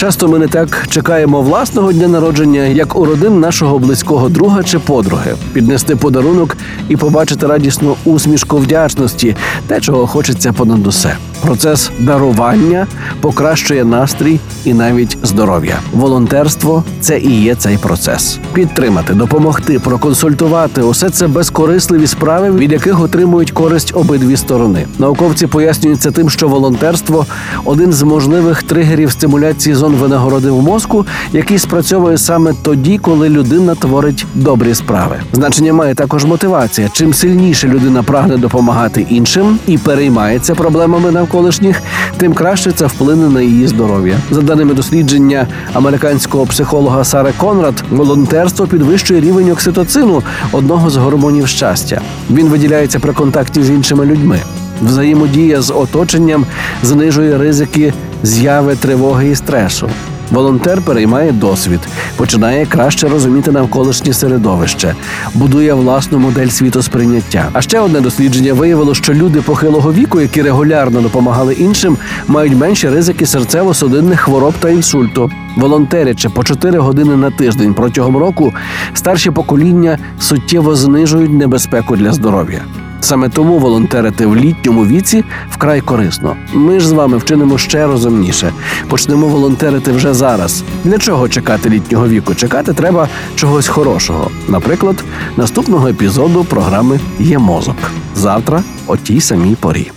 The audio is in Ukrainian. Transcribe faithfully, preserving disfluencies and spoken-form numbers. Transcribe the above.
Часто ми не так чекаємо власного дня народження, як у родин нашого близького друга чи подруги. Піднести подарунок і побачити радісну усмішку вдячності, те, чого хочеться понад усе. Процес дарування покращує настрій і навіть здоров'я. Волонтерство – це і є цей процес. Підтримати, допомогти, проконсультувати – усе це безкорисливі справи, від яких отримують користь обидві сторони. Науковці пояснюють це тим, що волонтерство – один з можливих тригерів стимуляції зон винагороди в мозку, який спрацьовує саме тоді, коли людина творить добрі справи. Значення має також мотивація. Чим сильніше людина прагне допомагати іншим і переймається проблемами навколишніх, колишніх, тим краще це вплине на її здоров'я. За даними дослідження американського психолога Сари Конрад, волонтерство підвищує рівень окситоцину, одного з гормонів щастя. Він виділяється при контакті з іншими людьми. Взаємодія з оточенням знижує ризики зяви тривоги і стресу. Волонтер переймає досвід, починає краще розуміти навколишнє середовище, будує власну модель світосприйняття. А ще одне дослідження виявило, що люди похилого віку, які регулярно допомагали іншим, мають менші ризики серцево-судинних хвороб та інсульту. Волонтерячи по чотири години на тиждень протягом року, старші покоління суттєво знижують небезпеку для здоров'я. Саме тому волонтерити в літньому віці вкрай корисно. Ми ж з вами вчинимо ще розумніше. Почнемо волонтерити вже зараз. Для чого чекати літнього віку? Чекати треба чогось хорошого. Наприклад, наступного епізоду програми «Є мозок». Завтра о тій самій порі.